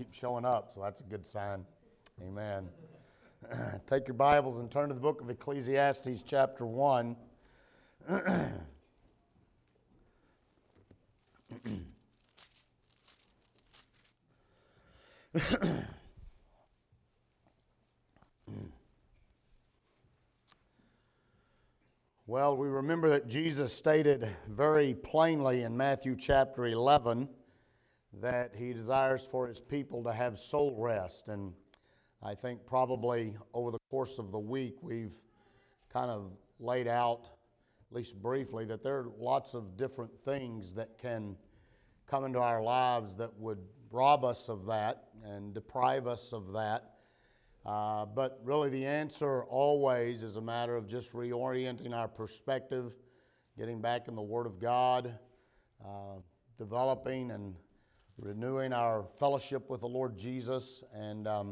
Keep showing up, so that's a good sign. Amen. Take your Bibles and turn to the book of Ecclesiastes chapter 1. Well, we remember that Jesus stated very plainly in Matthew chapter 11 that he desires for his people to have soul rest. And I think probably over the course of the week we've kind of laid out, at least briefly, that there are lots of different things that can come into our lives that would rob us of that and deprive us of that. But really the answer always is a matter of just reorienting our perspective, getting back in the Word of God, developing and renewing our fellowship with the Lord Jesus. And I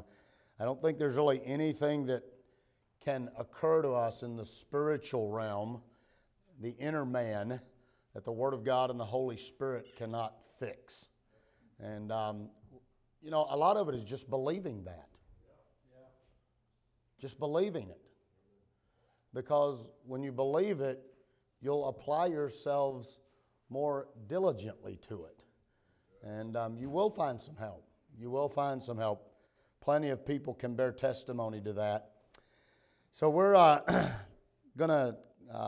don't think there's really anything that can occur to us in the spiritual realm, the inner man, that the Word of God and the Holy Spirit cannot fix. And, you know, a lot of it is just believing that. Just believing it. Because when you believe it, you'll apply yourselves more diligently to it. And you will find some help. You will find some help. Plenty of people can bear testimony to that. So we're going to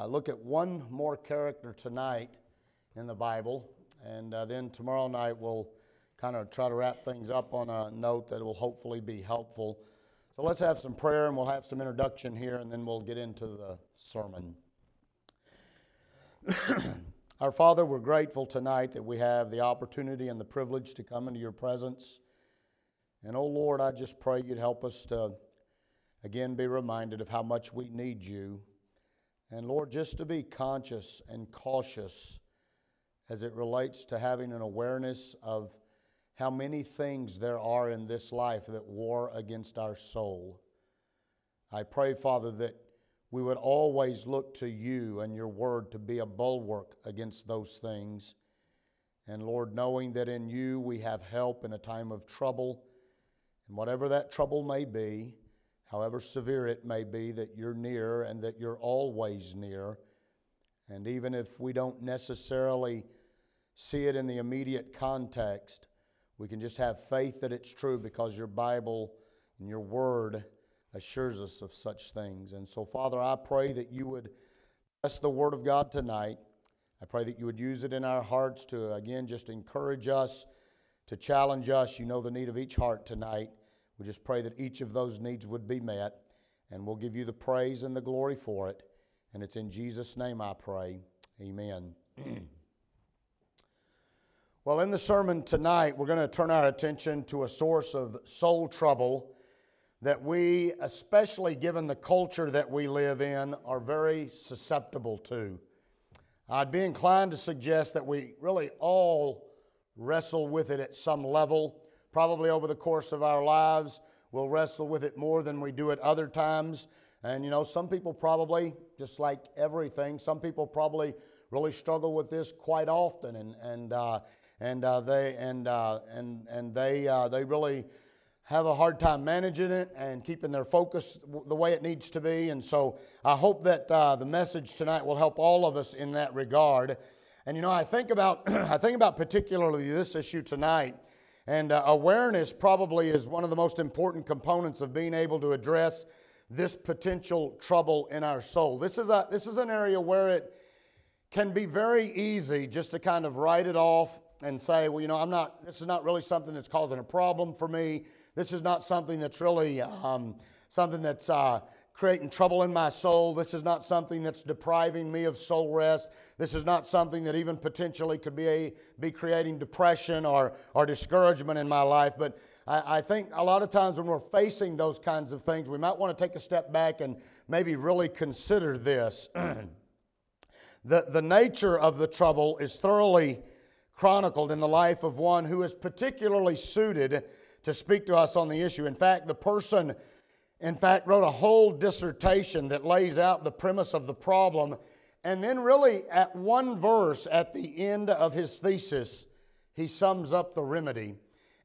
look at one more character tonight in the Bible. And then tomorrow night we'll kind of try to wrap things up on a note that will hopefully be helpful. So let's have some prayer and we'll have some introduction here and then we'll get into the sermon. Our Father, we're grateful tonight that we have the opportunity and the privilege to come into your presence. And, oh Lord, I just pray you'd help us to, again, be reminded of how much we need you. And, Lord, just to be conscious and cautious as it relates to having an awareness of how many things there are in this life that war against our soul. I pray, Father, that we would always look to you and your word to be a bulwark against those things. And Lord, knowing that in you we have help in a time of trouble, and whatever that trouble may be, however severe it may be, that you're near and that you're always near. And even if we don't necessarily see it in the immediate context, we can just have faith that it's true because your Bible and your word assures us of such things. And so, Father, I pray that you would bless the Word of God tonight. I pray that you would use it in our hearts to, again, just encourage us, to challenge us. You know the need of each heart tonight. We just pray that each of those needs would be met, and we'll give you the praise and the glory for it. And it's in Jesus' name I pray. Amen. Well, in the sermon tonight, we're going to turn our attention to a source of soul trouble that we, especially given the culture that we live in, are very susceptible to. I'd be inclined to suggest that we really all wrestle with it at some level. Probably over the course of our lives, we'll wrestle with it more than we do at other times. And, you know, some people probably, just like everything, some people probably really struggle with this quite often. And they really have a hard time managing it and keeping their focus the way it needs to be. And so I hope that the message tonight will help all of us in that regard. And you know, I think about particularly this issue tonight. And awareness probably is one of the most important components of being able to address this potential trouble in our soul. This is an area where it can be very easy just to kind of write it off and say, well, you know, this is not really something that's causing a problem for me. This is not something that's really something that's creating trouble in my soul. This is not something that's depriving me of soul rest. This is not something that even potentially could be creating depression or discouragement in my life. But I think a lot of times when we're facing those kinds of things, we might want to take a step back and maybe really consider this. The nature of the trouble is thoroughly chronicled in the life of one who is particularly suited to speak to us on the issue. In fact, the person, wrote a whole dissertation that lays out the premise of the problem, and then really at one verse at the end of his thesis, he sums up the remedy.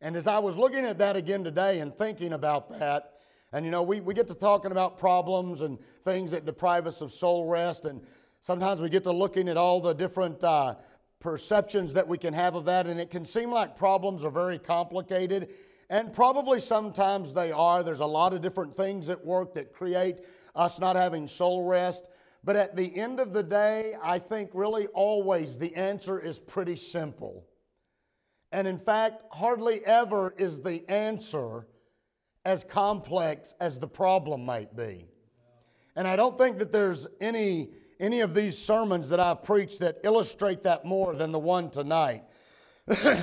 And as I was looking at that again today and thinking about that, and you know, we get to talking about problems and things that deprive us of soul rest, and sometimes we get to looking at all the different perceptions that we can have of that, and it can seem like problems are very complicated, and probably sometimes they are. There's a lot of different things at work that create us not having soul rest. But at the end of the day, I think really always the answer is pretty simple. And in fact, hardly ever is the answer as complex as the problem might be. And I don't think that there's any of these sermons that I've preached that illustrate that more than the one tonight.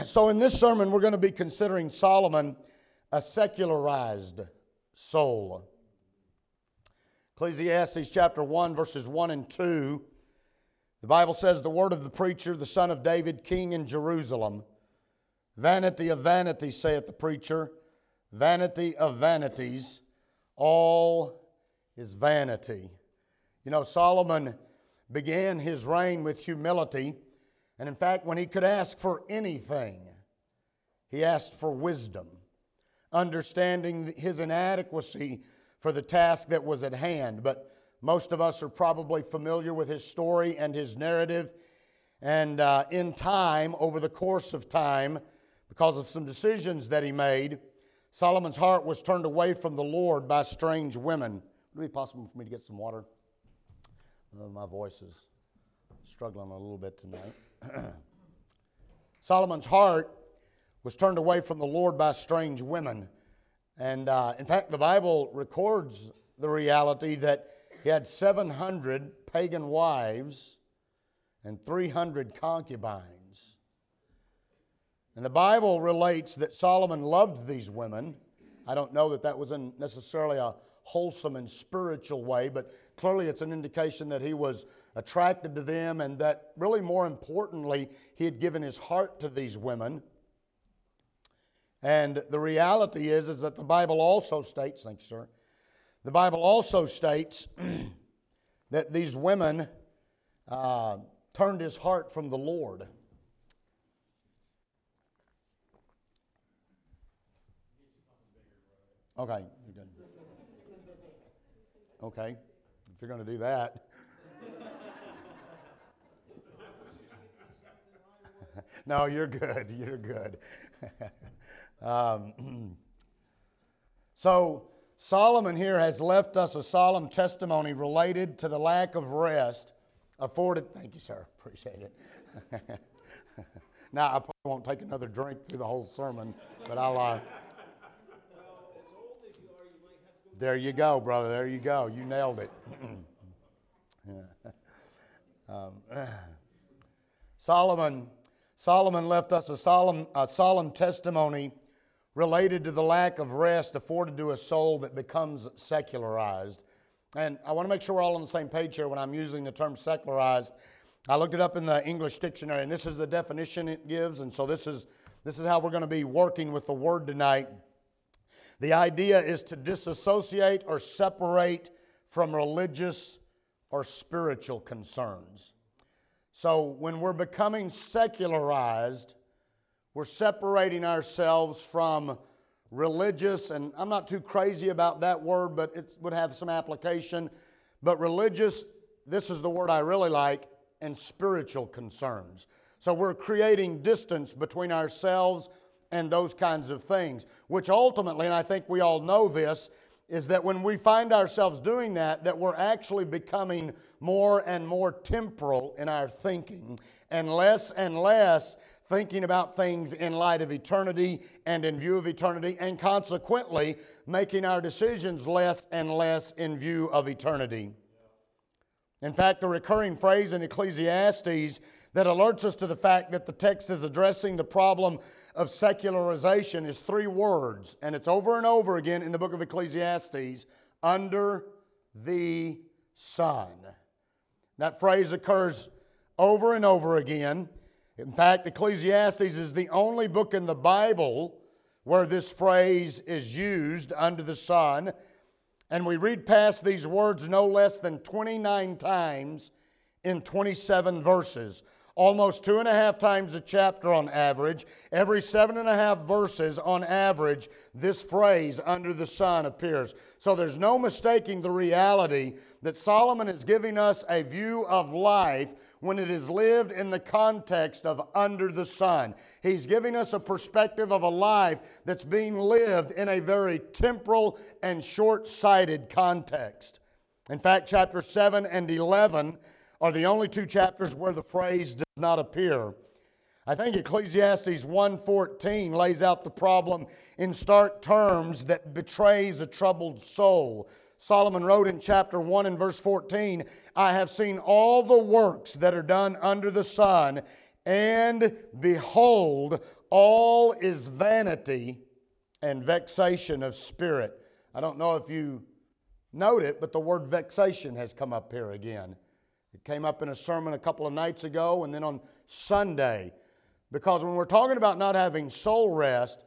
So in this sermon, we're going to be considering Solomon, a secularized soul. Ecclesiastes chapter 1, verses 1 and 2. The Bible says, "The word of the preacher, the son of David, king in Jerusalem. Vanity of vanities, saith the preacher. Vanity of vanities, all is vanity." You know, Solomon began his reign with humility. And in fact, when he could ask for anything, he asked for wisdom, understanding his inadequacy for the task that was at hand. But most of us are probably familiar with his story and his narrative. And in time, over the course of time, because of some decisions that he made, Solomon's heart was turned away from the Lord by strange women. Would it be possible for me to get some water? My voice is struggling a little bit tonight. Solomon's heart was turned away from the Lord by strange women. And in fact, the Bible records the reality that he had 700 pagan wives and 300 concubines. And the Bible relates that Solomon loved these women. I don't know that that was in necessarily a wholesome and spiritual way, but clearly it's an indication that he was attracted to them, and that really more importantly, he had given his heart to these women. And the reality is that the Bible also states, thanks sir, the Bible also states that these women turned his heart from the Lord. Okay, you're good. Okay, if you're going to do that. No, you're good. You're good. So Solomon here has left us a solemn testimony related to the lack of rest afforded. Thank you, sir. Appreciate it. Now, I probably won't take another drink through the whole sermon, but I'll... There you go, brother. There you go. You nailed it. Solomon left us a solemn testimony related to the lack of rest afforded to a soul that becomes secularized. And I want to make sure we're all on the same page here when I'm using the term secularized. I looked it up in the English dictionary, and this is the definition it gives. And so this is how we're going to be working with the word tonight. The idea is to disassociate or separate from religious or spiritual concerns. So when we're becoming secularized, we're separating ourselves from religious, and I'm not too crazy about that word, but it would have some application. But religious, this is the word I really like, and spiritual concerns. So we're creating distance between ourselves and those kinds of things, which ultimately, and I think we all know this, is that when we find ourselves doing that we're actually becoming more and more temporal in our thinking, and less thinking about things in light of eternity and in view of eternity, and consequently making our decisions less and less in view of eternity. In fact, the recurring phrase in Ecclesiastes that alerts us to the fact that the text is addressing the problem of secularization is three words, and it's over and over again in the book of Ecclesiastes: under the sun. That phrase occurs over and over again. In fact, Ecclesiastes is the only book in the Bible where this phrase is used, under the sun, and we read past these words no less than 29 times in 27 verses. almost 2.5 times a chapter on average. Every 7.5 verses on average, this phrase, under the sun, appears. So there's no mistaking the reality that Solomon is giving us a view of life when it is lived in the context of under the sun. He's giving us a perspective of a life that's being lived in a very temporal and short-sighted context. In fact, chapter 7 and 11 are the only two chapters where the phrase does not appear. I think Ecclesiastes 1:14 lays out the problem in stark terms that betrays a troubled soul. Solomon wrote in chapter 1 and verse 14, "I have seen all the works that are done under the sun, and behold, all is vanity and vexation of spirit." I don't know if you note it, but the word vexation has come up here again. It came up in a sermon a couple of nights ago and then on Sunday. Because when we're talking about not having soul rest,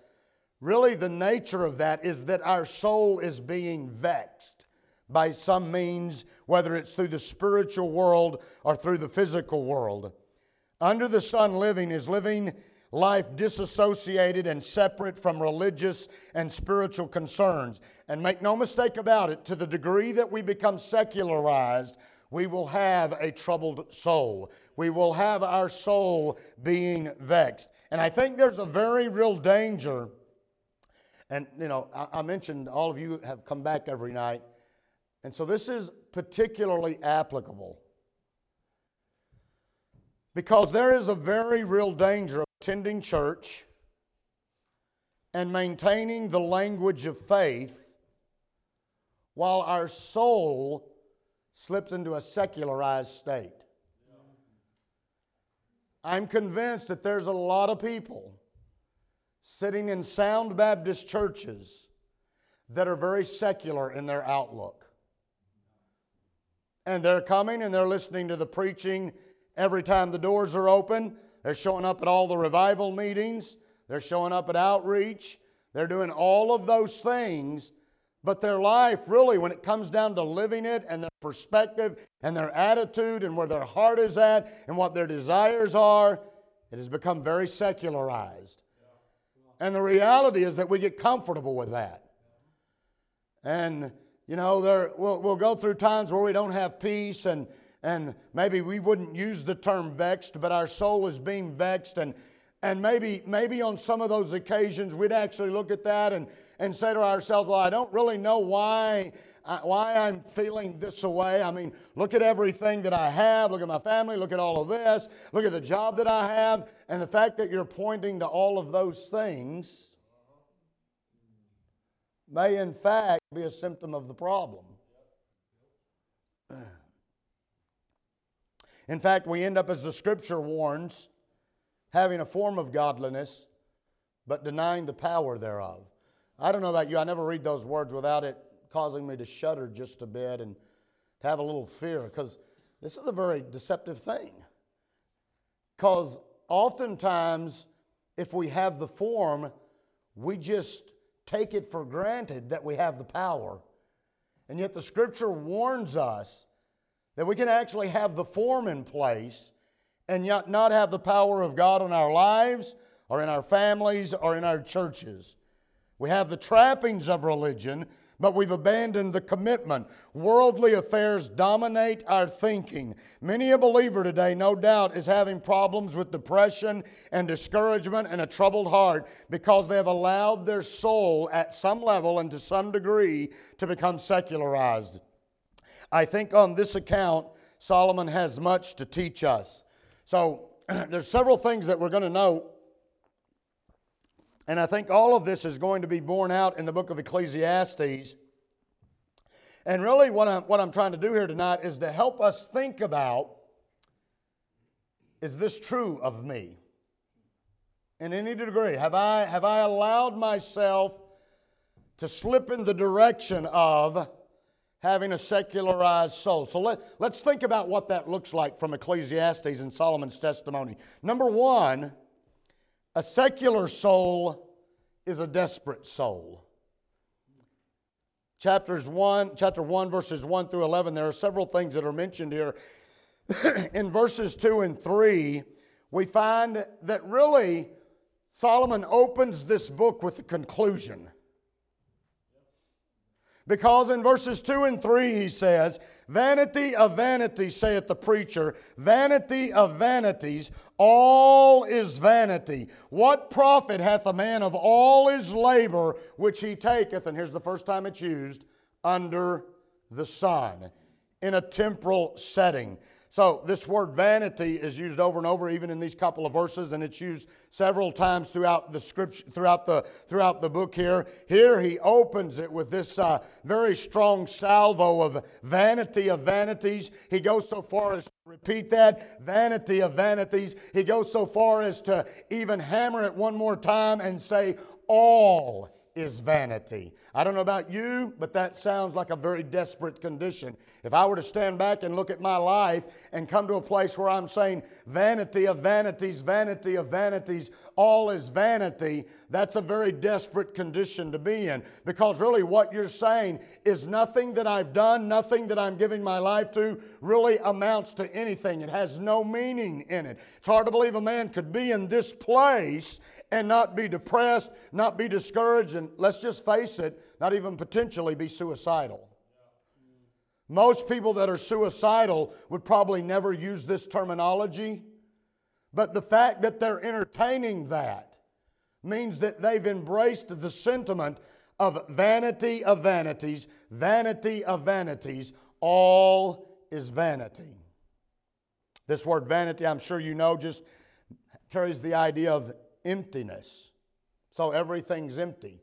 really the nature of that is that our soul is being vexed by some means, whether it's through the spiritual world or through the physical world. Under the sun living is living life disassociated and separate from religious and spiritual concerns. And make no mistake about it, to the degree that we become secularized, we will have a troubled soul. We will have our soul being vexed. And I think there's a very real danger. And, you know, I mentioned all of you have come back every night. And so this is particularly applicable because there is a very real danger of attending church and maintaining the language of faith while our soul slips into a secularized state. I'm convinced that there's a lot of people sitting in sound Baptist churches that are very secular in their outlook. And they're coming and they're listening to the preaching every time the doors are open. They're showing up at all the revival meetings. They're showing up at outreach. They're doing all of those things. But their life really, when it comes down to living it and their perspective and their attitude and where their heart is at and what their desires are, it has become very secularized. And the reality is that we get comfortable with that. And you know, we'll go through times where we don't have peace, and maybe we wouldn't use the term vexed, but our soul is being vexed. And maybe on some of those occasions we'd actually look at that and say to ourselves, well, I don't really know why I'm feeling this way. I mean, look at everything that I have. Look at my family. Look at all of this. Look at the job that I have. And the fact that you're pointing to all of those things may in fact be a symptom of the problem. In fact, we end up, as the Scripture warns, having a form of godliness, but denying the power thereof. I don't know about you, I never read those words without it causing me to shudder just a bit and to have a little fear, because this is a very deceptive thing. Because oftentimes, if we have the form, we just take it for granted that we have the power. And yet the Scripture warns us that we can actually have the form in place and yet not have the power of God on our lives or in our families or in our churches. We have the trappings of religion, but we've abandoned the commitment. Worldly affairs dominate our thinking. Many a believer today, no doubt, is having problems with depression and discouragement and a troubled heart because they have allowed their soul at some level and to some degree to become secularized. I think on this account, Solomon has much to teach us. So there's several things that we're going to note. And I think all of this is going to be borne out in the book of Ecclesiastes. And really what I'm trying to do here tonight is to help us think about, is this true of me? In any degree, have I allowed myself to slip in the direction of having a secularized soul? So let's think about what that looks like from Ecclesiastes and Solomon's testimony. Number one, a secular soul is a desperate soul. Chapter 1, verses 1 through 11, there are several things that are mentioned here in verses 2 and 3, we find that really Solomon opens this book with the conclusion. Because in verses 2 and 3 he says, "Vanity of vanities, saith the preacher, vanity of vanities, all is vanity. What profit hath a man of all his labor which he taketh," and here's the first time it's used, "under the sun," in a temporal setting. So this word vanity is used over and over, even in these couple of verses, and it's used several times throughout the scripture, throughout the book here. Here he opens it with this very strong salvo of vanity of vanities. He goes so far as to repeat that, vanity of vanities. He goes so far as to even hammer it one more time and say, all is vanity. I don't know about you, but that sounds like a very desperate condition. If I were to stand back and look at my life and come to a place where I'm saying vanity of vanities, all is vanity, that's a very desperate condition to be in, because really what you're saying is nothing that I've done, nothing that I'm giving my life to really amounts to anything. It has no meaning in it. It's hard to believe a man could be in this place and not be depressed, not be discouraged, and let's just face it, not even potentially be suicidal. Most people that are suicidal would probably never use this terminology, but the fact that they're entertaining that means that they've embraced the sentiment of vanity of vanities, all is vanity. This word vanity, I'm sure you know, just carries the idea of emptiness. So everything's empty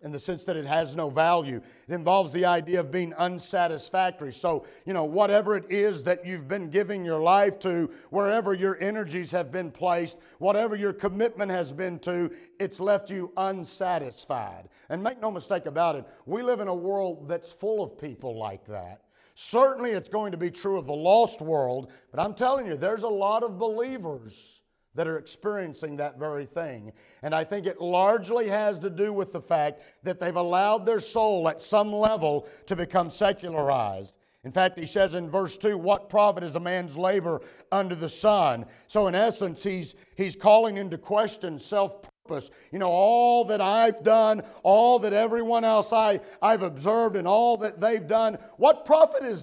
in the sense that it has no value. It involves the idea of being unsatisfactory. So, whatever it is that you've been giving your life to, wherever your energies have been placed, whatever your commitment has been to, it's left you unsatisfied. And make no mistake about it, we live in a world that's full of people like that. Certainly it's going to be true of the lost world, but I'm telling you, there's a lot of believers that are experiencing that very thing. And I think it largely has to do with the fact that they've allowed their soul at some level to become secularized. In fact, he says in verse 2, what profit is a man's labor under the sun? So in essence, he's calling into question self-purpose. All that I've done, all that everyone else I've observed and all that they've done, what profit is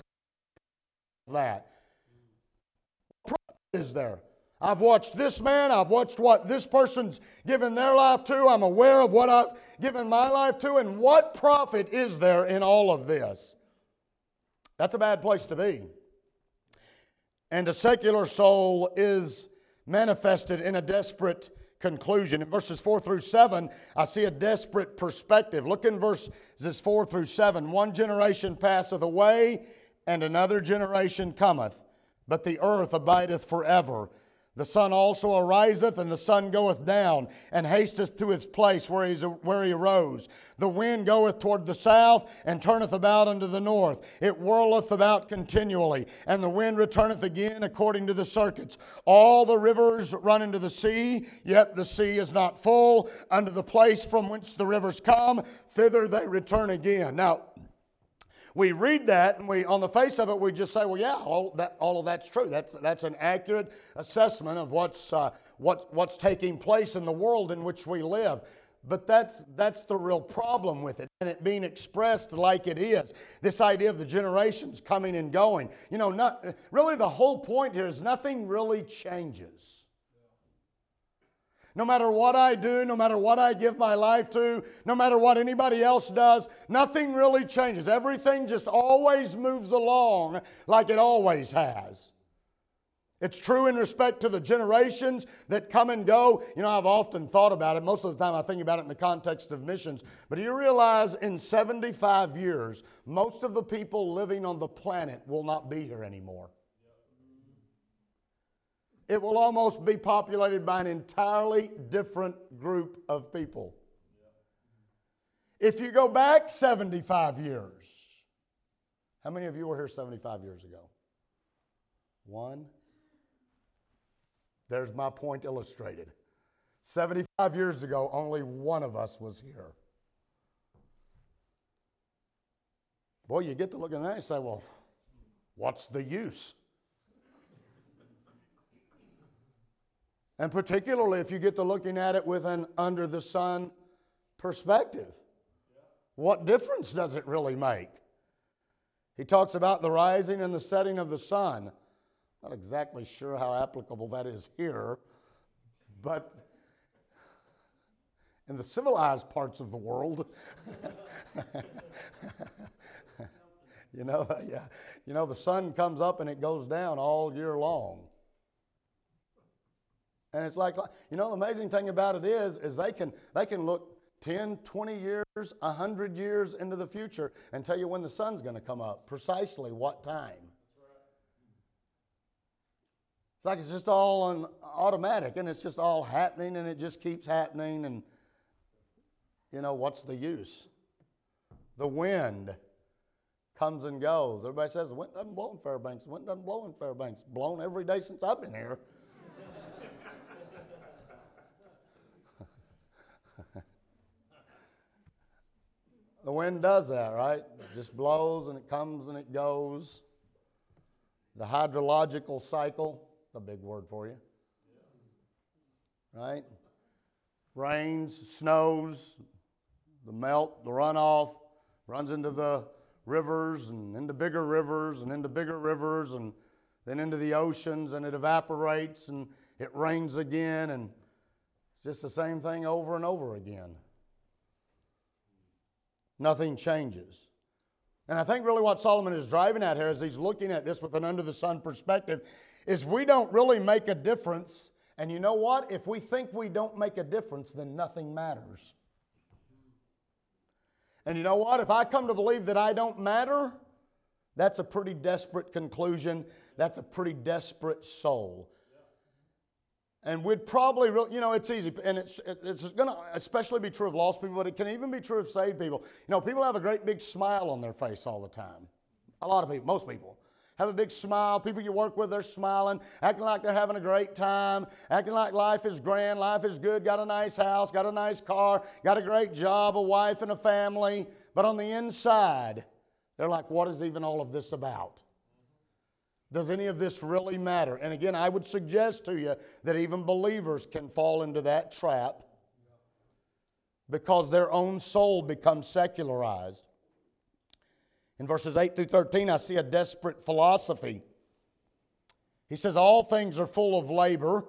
that? What profit is there? I've watched this man, I've watched what this person's given their life to, I'm aware of what I've given my life to, and what profit is there in all of this? That's a bad place to be. And a secular soul is manifested in a desperate conclusion. In verses 4 through 7, I see a desperate perspective. Look in verses 4 through 7. One generation passeth away, and another generation cometh, but the earth abideth forever. The sun also ariseth, and the sun goeth down, and hasteth to his place where he arose. The wind goeth toward the south, and turneth about unto the north. It whirleth about continually, and the wind returneth again according to the circuits. All the rivers run into the sea, yet the sea is not full. Unto the place from whence the rivers come, thither they return again. Now, we read that, and on the face of it, we just say, well, yeah, all of that's true. That's an accurate assessment of what's taking place in the world in which we live. But that's the real problem with it, and it being expressed like it is. This idea of the generations coming and going. Not really the whole point here is nothing really changes. No matter what I do, no matter what I give my life to, no matter what anybody else does, nothing really changes. Everything just always moves along like it always has. It's true in respect to the generations that come and go. I've often thought about it. Most of the time I think about it in the context of missions. But do you realize in 75 years, most of the people living on the planet will not be here anymore? It will almost be populated by an entirely different group of people. If you go back 75 years, how many of you were here 75 years ago? One. There's my point illustrated. 75 years ago, only one of us was here. Boy, you get to look at that and say, well, what's the use? And particularly if you get to looking at it with an under the sun perspective. What difference does it really make? He talks about the rising and the setting of the sun. Not exactly sure how applicable that is here, but in the civilized parts of the world, the sun comes up and it goes down all year long. And it's like, the amazing thing about it is they can look 10, 20 years, 100 years into the future and tell you when the sun's going to come up, precisely what time. It's like it's just all on automatic, and it's just all happening, and it just keeps happening, and, what's the use? The wind comes and goes. Everybody says, the wind doesn't blow in Fairbanks. The wind doesn't blow in Fairbanks. Blown every day since I've been here. The wind does that, right? It just blows, and it comes, and it goes. The hydrological cycle, that's a big word for you, right? Rains, snows, the melt, the runoff, runs into the rivers and into bigger rivers and into bigger rivers and then into the oceans, and it evaporates and it rains again, and it's just the same thing over and over again. Nothing changes. And I think really what Solomon is driving at here as he's looking at this with an under-the-sun perspective is we don't really make a difference. And you know what? If we think we don't make a difference, then nothing matters. And you know what? If I come to believe that I don't matter, that's a pretty desperate conclusion. That's a pretty desperate soul. And we'd probably, it's easy, and it's going to especially be true of lost people, but it can even be true of saved people. People have a great big smile on their face all the time. A lot of people, most people, have a big smile. People you work with, they're smiling, acting like they're having a great time, acting like life is grand, life is good, got a nice house, got a nice car, got a great job, a wife and a family. But on the inside, they're like, what is even all of this about? Does any of this really matter? And again, I would suggest to you that even believers can fall into that trap because their own soul becomes secularized. In verses 8 through 13, I see a desperate philosophy. He says, all things are full of labor.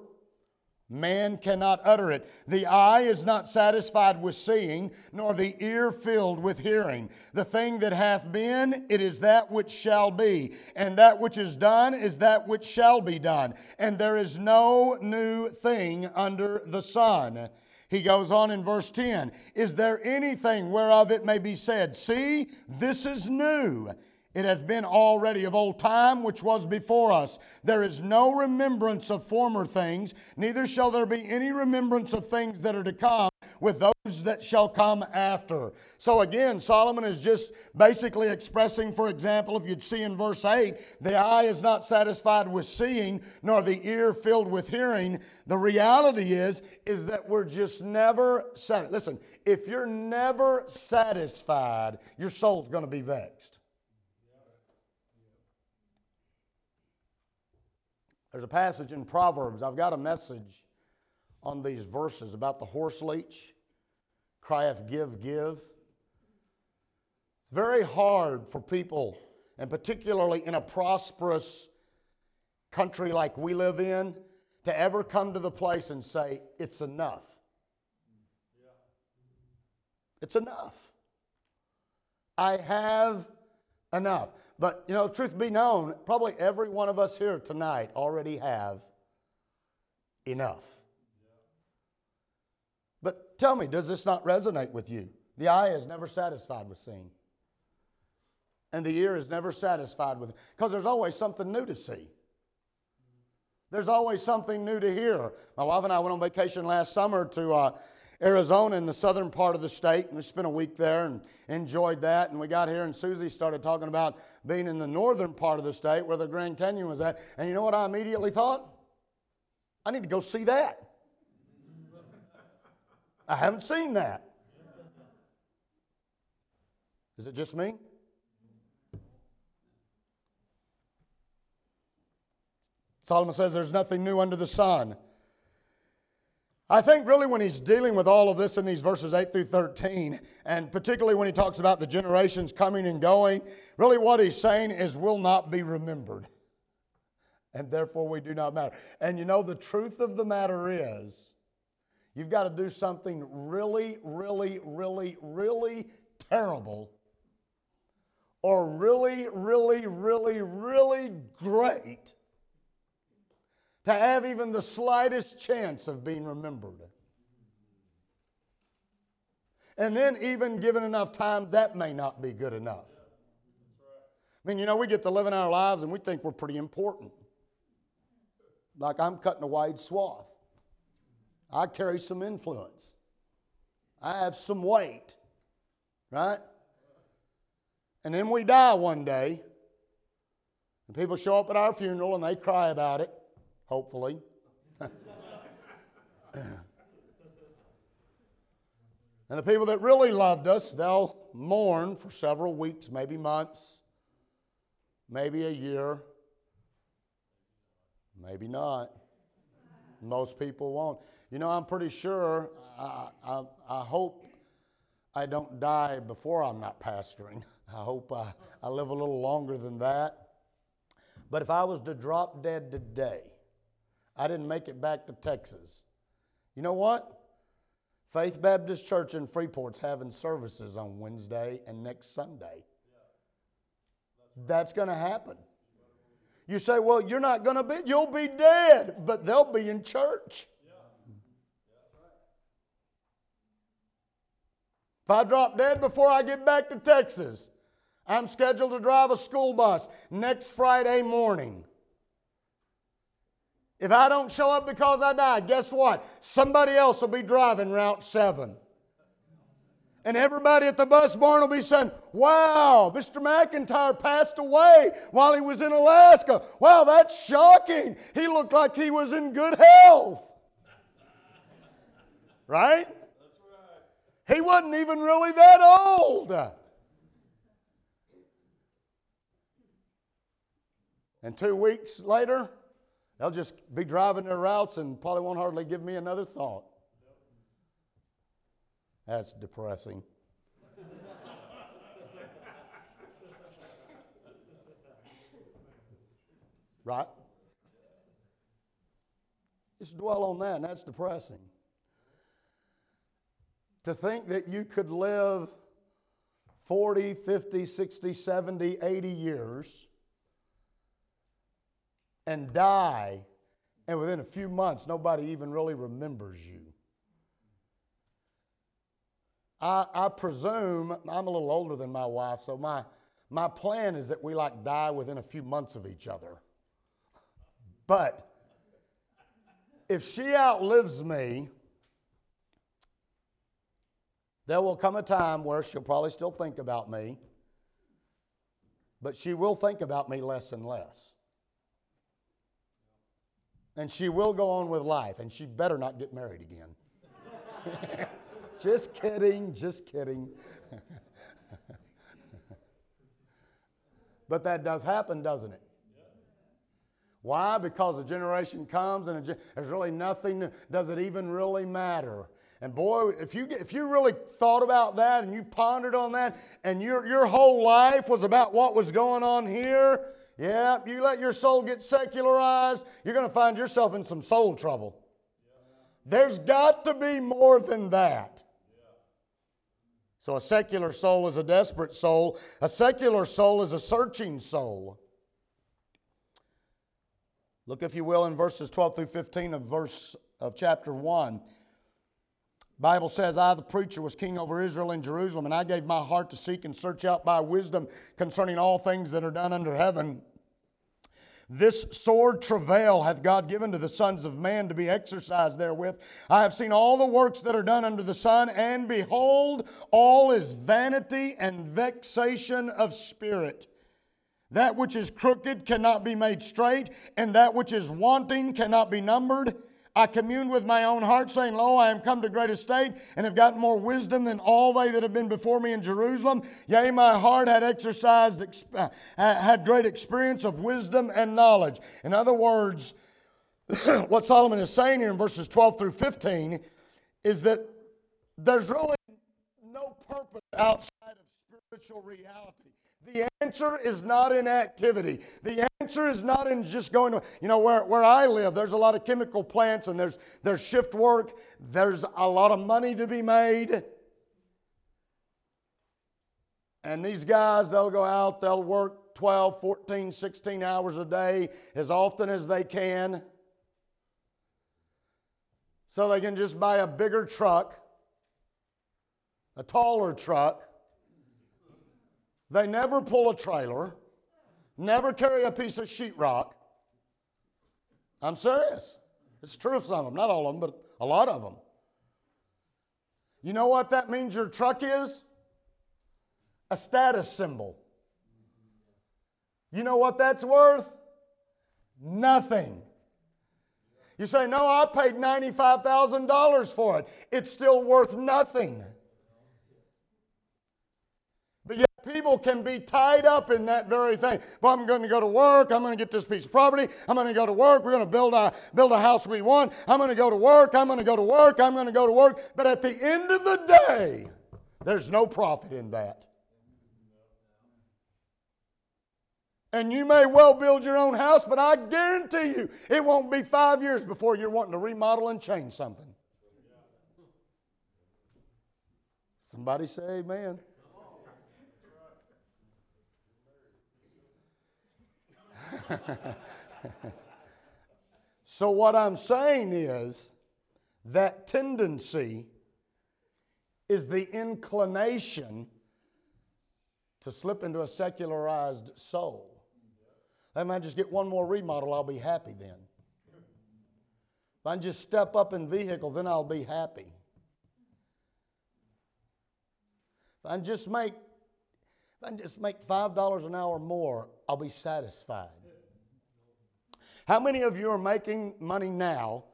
Man cannot utter it. The eye is not satisfied with seeing, nor the ear filled with hearing. The thing that hath been, it is that which shall be. And that which is that which shall be done. And there is no new thing under the sun. He goes on in verse 10. Is there anything whereof it may be said, see, this is new? It hath been already of old time which was before us. There is no remembrance of former things, neither shall there be any remembrance of things that are to come with those that shall come after. So again, Solomon is just basically expressing, for example, if you'd see in verse 8, the eye is not satisfied with seeing, nor the ear filled with hearing. The reality is that we're just never satisfied. Listen, if you're never satisfied, your soul's going to be vexed. There's a passage in Proverbs. I've got a message on these verses about the horse leech. Crieth, give, give. It's very hard for people, and particularly in a prosperous country like we live in, to ever come to the place and say, it's enough. It's enough. I have enough. But, truth be known, probably every one of us here tonight already have enough. But tell me, does this not resonate with you? The eye is never satisfied with seeing. And the ear is never satisfied with it. Because there's always something new to see. There's always something new to hear. My wife and I went on vacation last summer to Arizona in the southern part of the state, and we spent a week there and enjoyed that. And we got here and Susie started talking about being in the northern part of the state where the Grand Canyon was at. And you know what I immediately thought? I need to go see that. I haven't seen that. Is it just me? Solomon says there's nothing new under the sun. I think really when he's dealing with all of this in these verses 8 through 13, and particularly when he talks about the generations coming and going, really what he's saying is we'll not be remembered, and therefore we do not matter. And you know, the truth of the matter is you've got to do something really, really, really, really terrible or really, really, really, really great to have even the slightest chance of being remembered. And then even given enough time, that may not be good enough. I mean, you know, we get to living our lives and we think we're pretty important. Like I'm cutting a wide swath. I carry some influence. I have some weight, right? And then we die one day, and people show up at our funeral and they cry about it. Hopefully. And the people that really loved us, they'll mourn for several weeks, maybe months, maybe a year, maybe not. Most people won't. You know, I'm pretty sure, I hope I don't die before I'm not pastoring. I hope I live a little longer than that. But if I was to drop dead today, I didn't make it back to Texas. You know what? Faith Baptist Church in Freeport's having services on Wednesday and next Sunday. That's going to happen. You say, well, you're not going to be, you'll be dead, but they'll be in church. If I drop dead before I get back to Texas, I'm scheduled to drive a school bus next Friday morning. If I don't show up because I die, guess what? Somebody else will be driving Route 7. And everybody at the bus barn will be saying, wow, Mr. McIntyre passed away while he was in Alaska. Wow, that's shocking. He looked like he was in good health. Right? He wasn't even really that old. And 2 weeks later, they'll just be driving their routes and probably won't hardly give me another thought. That's depressing. Right? Just dwell on that, and that's depressing. To think that you could live 40, 50, 60, 70, 80 years and die, and within a few months, nobody even really remembers you. I presume, I'm a little older than my wife, so my plan is that we like die within a few months of each other. But if she outlives me, there will come a time where she'll probably still think about me, but she will think about me less and less. And she will go on with life, and she better not get married again. Just kidding. But that does happen, doesn't it? Why? Because a generation comes, and there's really nothing, does it even really matter? And boy, if you really thought about that, and you pondered on that, and your whole life was about what was going on here, yeah, you let your soul get secularized, you're going to find yourself in some soul trouble. There's got to be more than that. So a secular soul is a desperate soul. A secular soul is a searching soul. Look, if you will, in verses 12 through 15 of chapter 1. The Bible says, I, the preacher, was king over Israel in Jerusalem, and I gave my heart to seek and search out by wisdom concerning all things that are done under heaven. This sore travail hath God given to the sons of man to be exercised therewith. I have seen all the works that are done under the sun, and behold, all is vanity and vexation of spirit. That which is crooked cannot be made straight, and that which is wanting cannot be numbered. I communed with my own heart, saying, Lo, I am come to great estate, and have gotten more wisdom than all they that have been before me in Jerusalem. Yea, my heart had great experience of wisdom and knowledge. In other words, what Solomon is saying here in verses 12 through 15 is that there's really no purpose outside of spiritual reality. The answer is not in activity. The answer is not in just going to, you know, where I live, there's a lot of chemical plants and there's shift work. There's a lot of money to be made. And these guys, they'll go out, they'll work 12, 14, 16 hours a day as often as they can, so they can just buy a bigger truck, a taller truck. They never pull a trailer, never carry a piece of sheetrock. I'm serious. It's true of some of them, not all of them, but a lot of them. You know what that means your truck is? A status symbol. You know what that's worth? Nothing. You say, no, I paid $95,000 for it. It's still worth nothing. But yet people can be tied up in that very thing. Well, I'm going to go to work. I'm going to get this piece of property. I'm going to go to work. We're going to build a house we want. I'm going to go to work. I'm going to go to work. I'm going to go to work. But at the end of the day, there's no profit in that. And you may well build your own house, but I guarantee you it won't be 5 years before you're wanting to remodel and change something. Somebody say amen. So what I'm saying is that tendency is the inclination to slip into a secularized soul. I might just get one more remodel, I'll be happy then. If I just step up in vehicle, then I'll be happy. If I just make $5 an hour more, I'll be satisfied. How many of you are making money now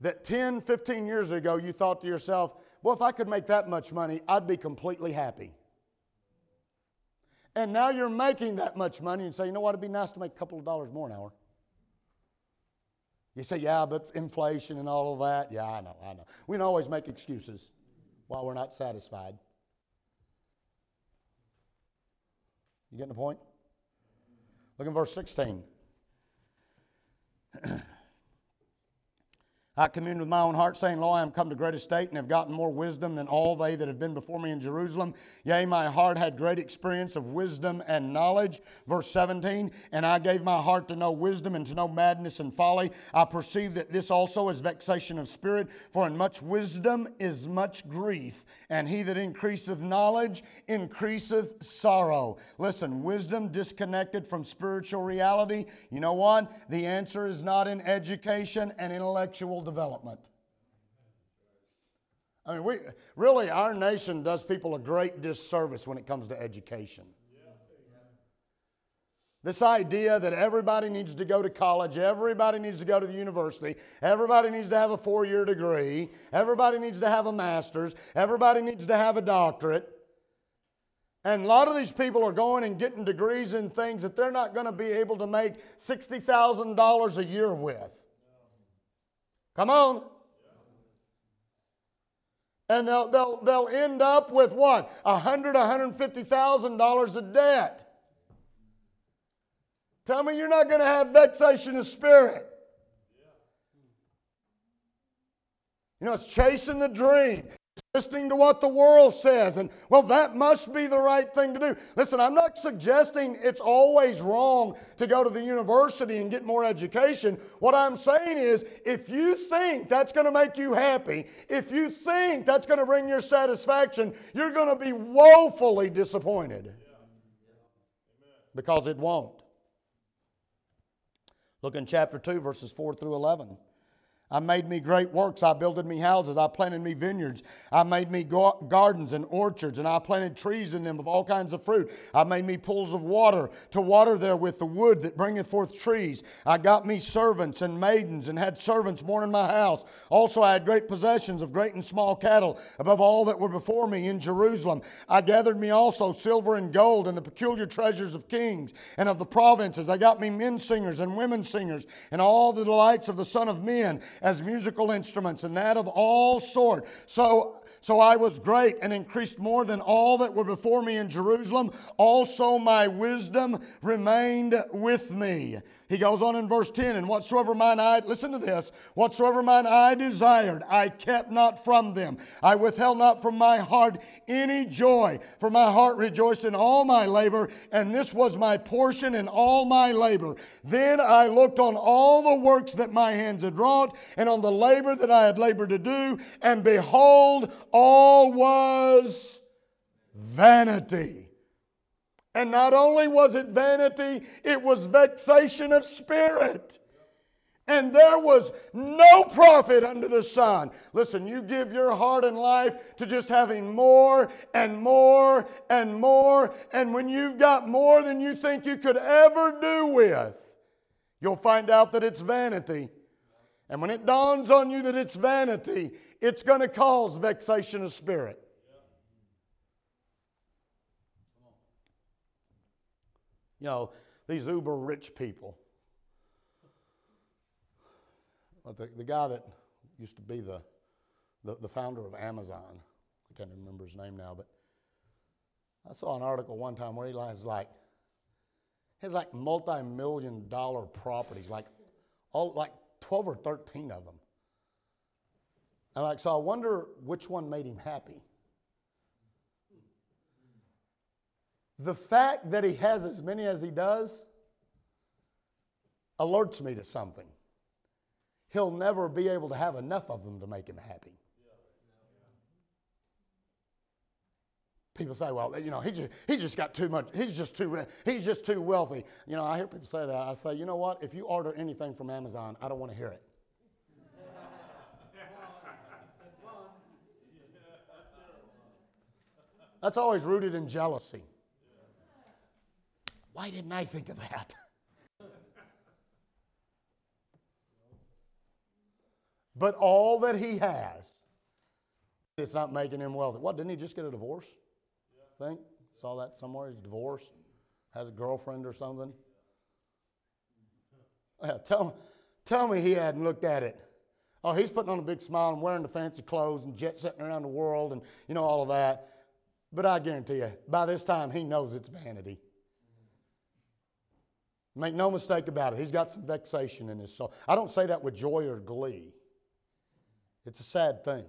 that 10, 15 years ago you thought to yourself, well, if I could make that much money, I'd be completely happy? And now you're making that much money and say, you know what, it'd be nice to make a couple of dollars more an hour. You say, yeah, but inflation and all of that. Yeah, I know. We can always make excuses while we're not satisfied. You getting the point? Look in verse 16. I communed with my own heart, saying, Lo, I am come to great estate, and have gotten more wisdom than all they that have been before me in Jerusalem. Yea, my heart had great experience of wisdom and knowledge. Verse 17, and I gave my heart to know wisdom and to know madness and folly. I perceive that this also is vexation of spirit, for in much wisdom is much grief, and he that increaseth knowledge increaseth sorrow. Listen, wisdom disconnected from spiritual reality. You know what? The answer is not in education and intellectual development. I mean, our nation does people a great disservice when it comes to education. This idea that everybody needs to go to college, everybody needs to go to the university, everybody needs to have a 4-year degree, everybody needs to have a master's, everybody needs to have a doctorate. And a lot of these people are going and getting degrees in things that they're not going to be able to make $60,000 a year with. Come on. And they'll end up with what? $150,000 of debt. Tell me you're not going to have vexation of spirit. You know, it's chasing the dream. Listening to what the world says, and well, that must be the right thing to do. Listen, I'm not suggesting it's always wrong to go to the university and get more education. What I'm saying is, if you think that's going to make you happy, if you think that's going to bring your satisfaction, you're going to be woefully disappointed. Because it won't. Look in chapter 2, verses 4 through 11. I made me great works. I builded me houses. I planted me vineyards. I made me gardens and orchards, and I planted trees in them of all kinds of fruit. I made me pools of water to water therewith the wood that bringeth forth trees. I got me servants and maidens, and had servants born in my house. Also I had great possessions of great and small cattle, above all that were before me in Jerusalem. I gathered me also silver and gold, and the peculiar treasures of kings and of the provinces. I got me men singers and women singers, and all the delights of the son of men, as musical instruments, and that of all sort. So I was great, and increased more than all that were before me in Jerusalem. Also my wisdom remained with me. He goes on in verse 10, and whatsoever mine eye, listen to this, whatsoever mine eye desired, I kept not from them. I withheld not from my heart any joy, for my heart rejoiced in all my labor, and this was my portion in all my labor. Then I looked on all the works that my hands had wrought, and on the labor that I had labored to do, and behold, all was vanity. And not only was it vanity, it was vexation of spirit. And there was no profit under the sun. Listen, you give your heart and life to just having more and more and more. And when you've got more than you think you could ever do with, you'll find out that it's vanity. And when it dawns on you that it's vanity, it's going to cause vexation of spirit. You know, these uber rich people. The guy that used to be the founder of Amazon, I can't remember his name now, but I saw an article one time where he has like multi-million-dollar properties, like 12 or 13 of them. And so I wonder which one made him happy. The fact that he has as many as he does alerts me to something. He'll never be able to have enough of them to make him happy. People say, well, you know, he just got too much. He's just too wealthy. You know, I hear people say that. I say, you know what? If you order anything from Amazon, I don't want to hear it. That's always rooted in jealousy. Why didn't I think of that? But all that he has, it's not making him wealthy. What, didn't he just get a divorce? I think. Saw that somewhere. He's divorced. Has a girlfriend or something. Yeah, tell me he hadn't looked at it. Oh, he's putting on a big smile and wearing the fancy clothes and jet-setting around the world and, you know, all of that. But I guarantee you, by this time, he knows it's vanity. Make no mistake about it. He's got some vexation in his soul. I don't say that with joy or glee. It's a sad thing.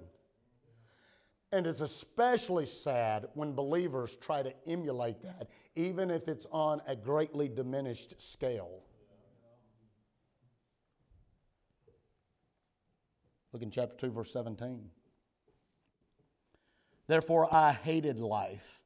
And it's especially sad when believers try to emulate that, even if it's on a greatly diminished scale. Look in chapter 2, verse 17. Therefore I hated life,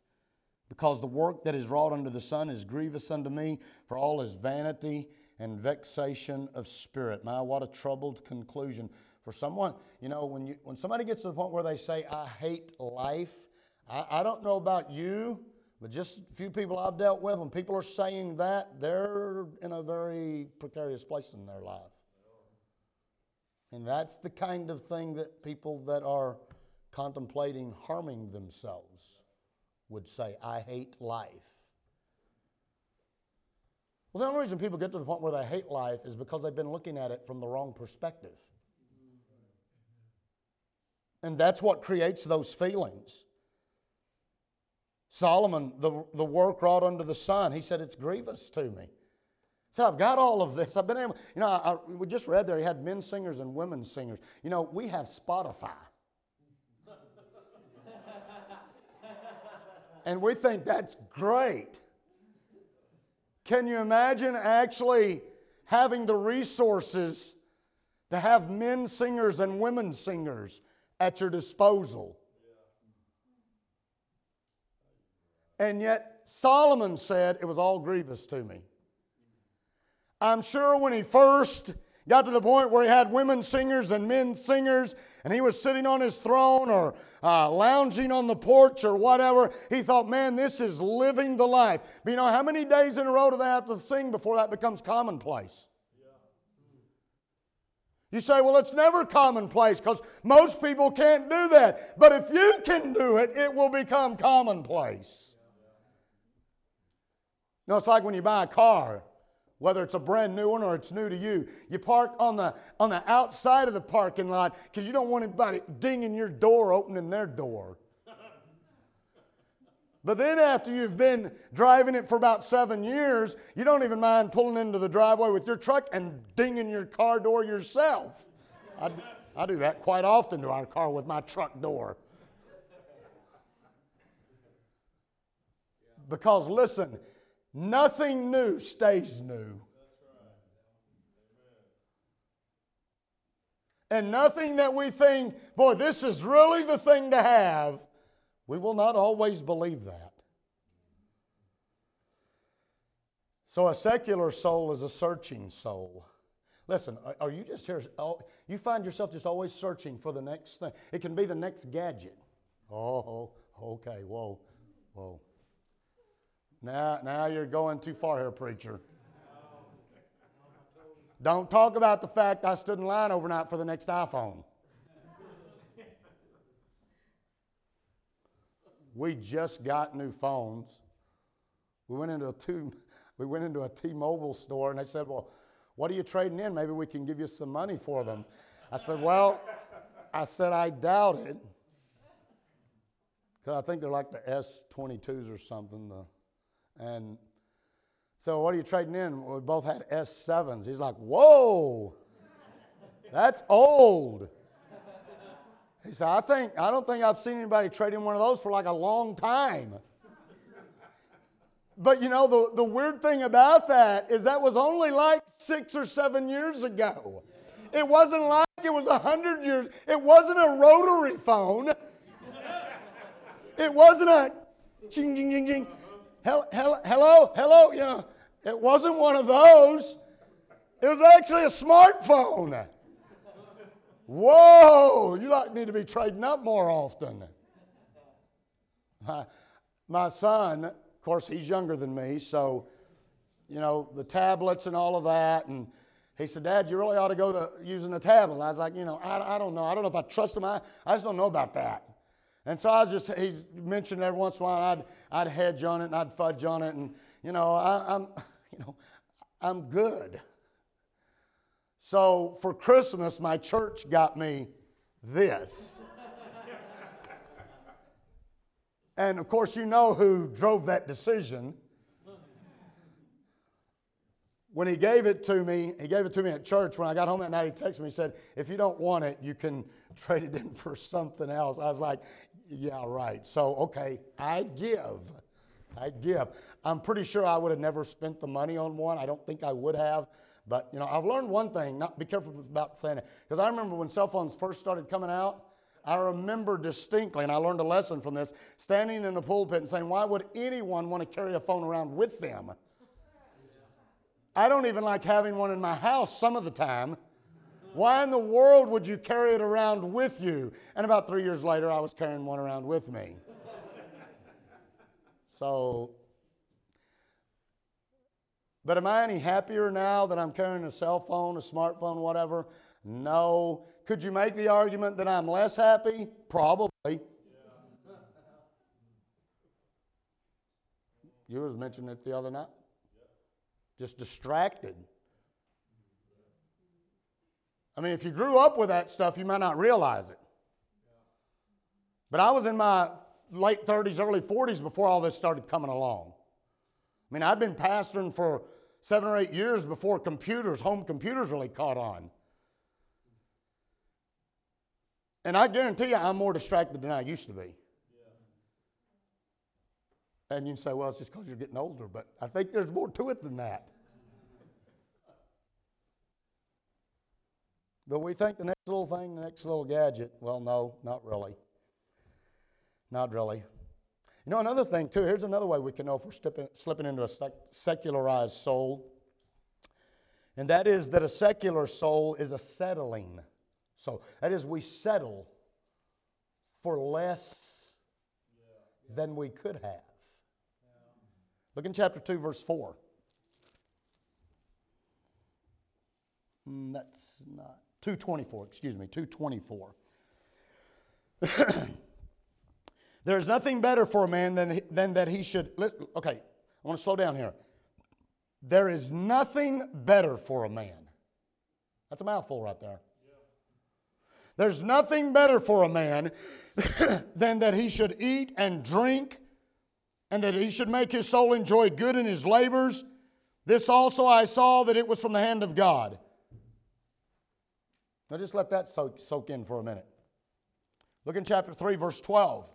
because the work that is wrought under the sun is grievous unto me, for all is vanity and vexation of spirit. My, what a troubled conclusion for someone. You know, when somebody gets to the point where they say, I hate life, I don't know about you, but just a few people I've dealt with, when people are saying that, they're in a very precarious place in their life. And that's the kind of thing that people that are contemplating harming themselves would say, I hate life. Well, the only reason people get to the point where they hate life is because they've been looking at it from the wrong perspective. And that's what creates those feelings. Solomon, the work wrought under the sun, he said, it's grievous to me. So I've got all of this. I've been able, you know, we just read there, he had men singers and women singers. You know, we have Spotify. And we think that's great. Can you imagine actually having the resources to have men singers and women singers at your disposal? And yet Solomon said, it was all grievous to me. I'm sure when he first Got to the point where he had women singers and men singers, and he was sitting on his throne or lounging on the porch or whatever. He thought, man, this is living the life. But you know, how many days in a row do they have to sing before that becomes commonplace? You say, well, it's never commonplace because most people can't do that. But if you can do it, it will become commonplace. You know, it's like when you buy a car, whether it's a brand new one or it's new to you. You park on the outside of the parking lot because you don't want anybody dinging your door, opening their door. But then after you've been driving it for about 7 years, you don't even mind pulling into the driveway with your truck and dinging your car door yourself. I do that quite often to our car with my truck door. Because listen, nothing new stays new. And nothing that we think, boy, this is really the thing to have, we will not always believe that. So a secular soul is a searching soul. Listen, are you just here? You find yourself just always searching for the next thing. It can be the next gadget. Oh, okay, whoa. Now you're going too far here, preacher. Don't talk about the fact I stood in line overnight for the next iPhone. We just got new phones. We went into a T-Mobile store, and they said, well, what are you trading in? Maybe we can give you some money for them. I said, I doubt it. Because I think they're like the S22s or something. And so what are you trading in? We both had S7s. He's like, whoa, that's old. He said, I don't think I've seen anybody trade in one of those for like a long time. But you know, the weird thing about that is that was only like 6 or 7 years ago. It wasn't like it was 100 years. It wasn't a rotary phone. It wasn't a ching, ching, ching, ching. Hello, you know, it wasn't one of those. It was actually a smartphone. Whoa, you like need to be trading up more often. My son, of course, he's younger than me, so, you know, the tablets and all of that. And he said, Dad, you really ought to go to using a tablet. And I was like, you know, I don't know. I don't know if I trust him. I just don't know about that. And so he mentioned every once in a while, I'd hedge on it and I'd fudge on it. And, you know, I'm good. So for Christmas, my church got me this. And of course, you know who drove that decision. When he gave it to me at church. When I got home that night, he texted me and said, if you don't want it, you can trade it in for something else. I was like, yeah, right. So, okay, I give. I'm pretty sure I would have never spent the money on one. I don't think I would have. But, you know, I've learned one thing, be careful about saying it. Because I remember when cell phones first started coming out, I remember distinctly, and I learned a lesson from this, standing in the pulpit and saying, why would anyone want to carry a phone around with them? I don't even like having one in my house some of the time. Why in the world would you carry it around with you? And about 3 years later, I was carrying one around with me. So... But am I any happier now that I'm carrying a cell phone, a smartphone, whatever? No. Could you make the argument that I'm less happy? Probably. Yeah. You was mentioning it the other night. Just distracted. I mean, if you grew up with that stuff, you might not realize it. But I was in my late 30s, early 40s before all this started coming along. I mean, I'd been pastoring for 7 or 8 years before home computers really caught on. And I guarantee you I'm more distracted than I used to be. Yeah. And you say, well, it's just because you're getting older, but I think there's more to it than that. But we think the next little thing, the next little gadget, well, no, not really. Not really. You know, another thing, too, here's another way we can know if we're slipping into a secularized soul. And that is that a secular soul is a settling soul. That is, we settle for less than we could have. Look in chapter 2, verse 4. That's not... 224, excuse me, 224. There is nothing better for a man than that he should... Okay, I want to slow down here. There is nothing better for a man. That's a mouthful right there. Yeah. There's nothing better for a man than that he should eat and drink, and that he should make his soul enjoy good in his labors. This also I saw, that it was from the hand of God. Now just let that soak in for a minute. Look in chapter 3, verse 12.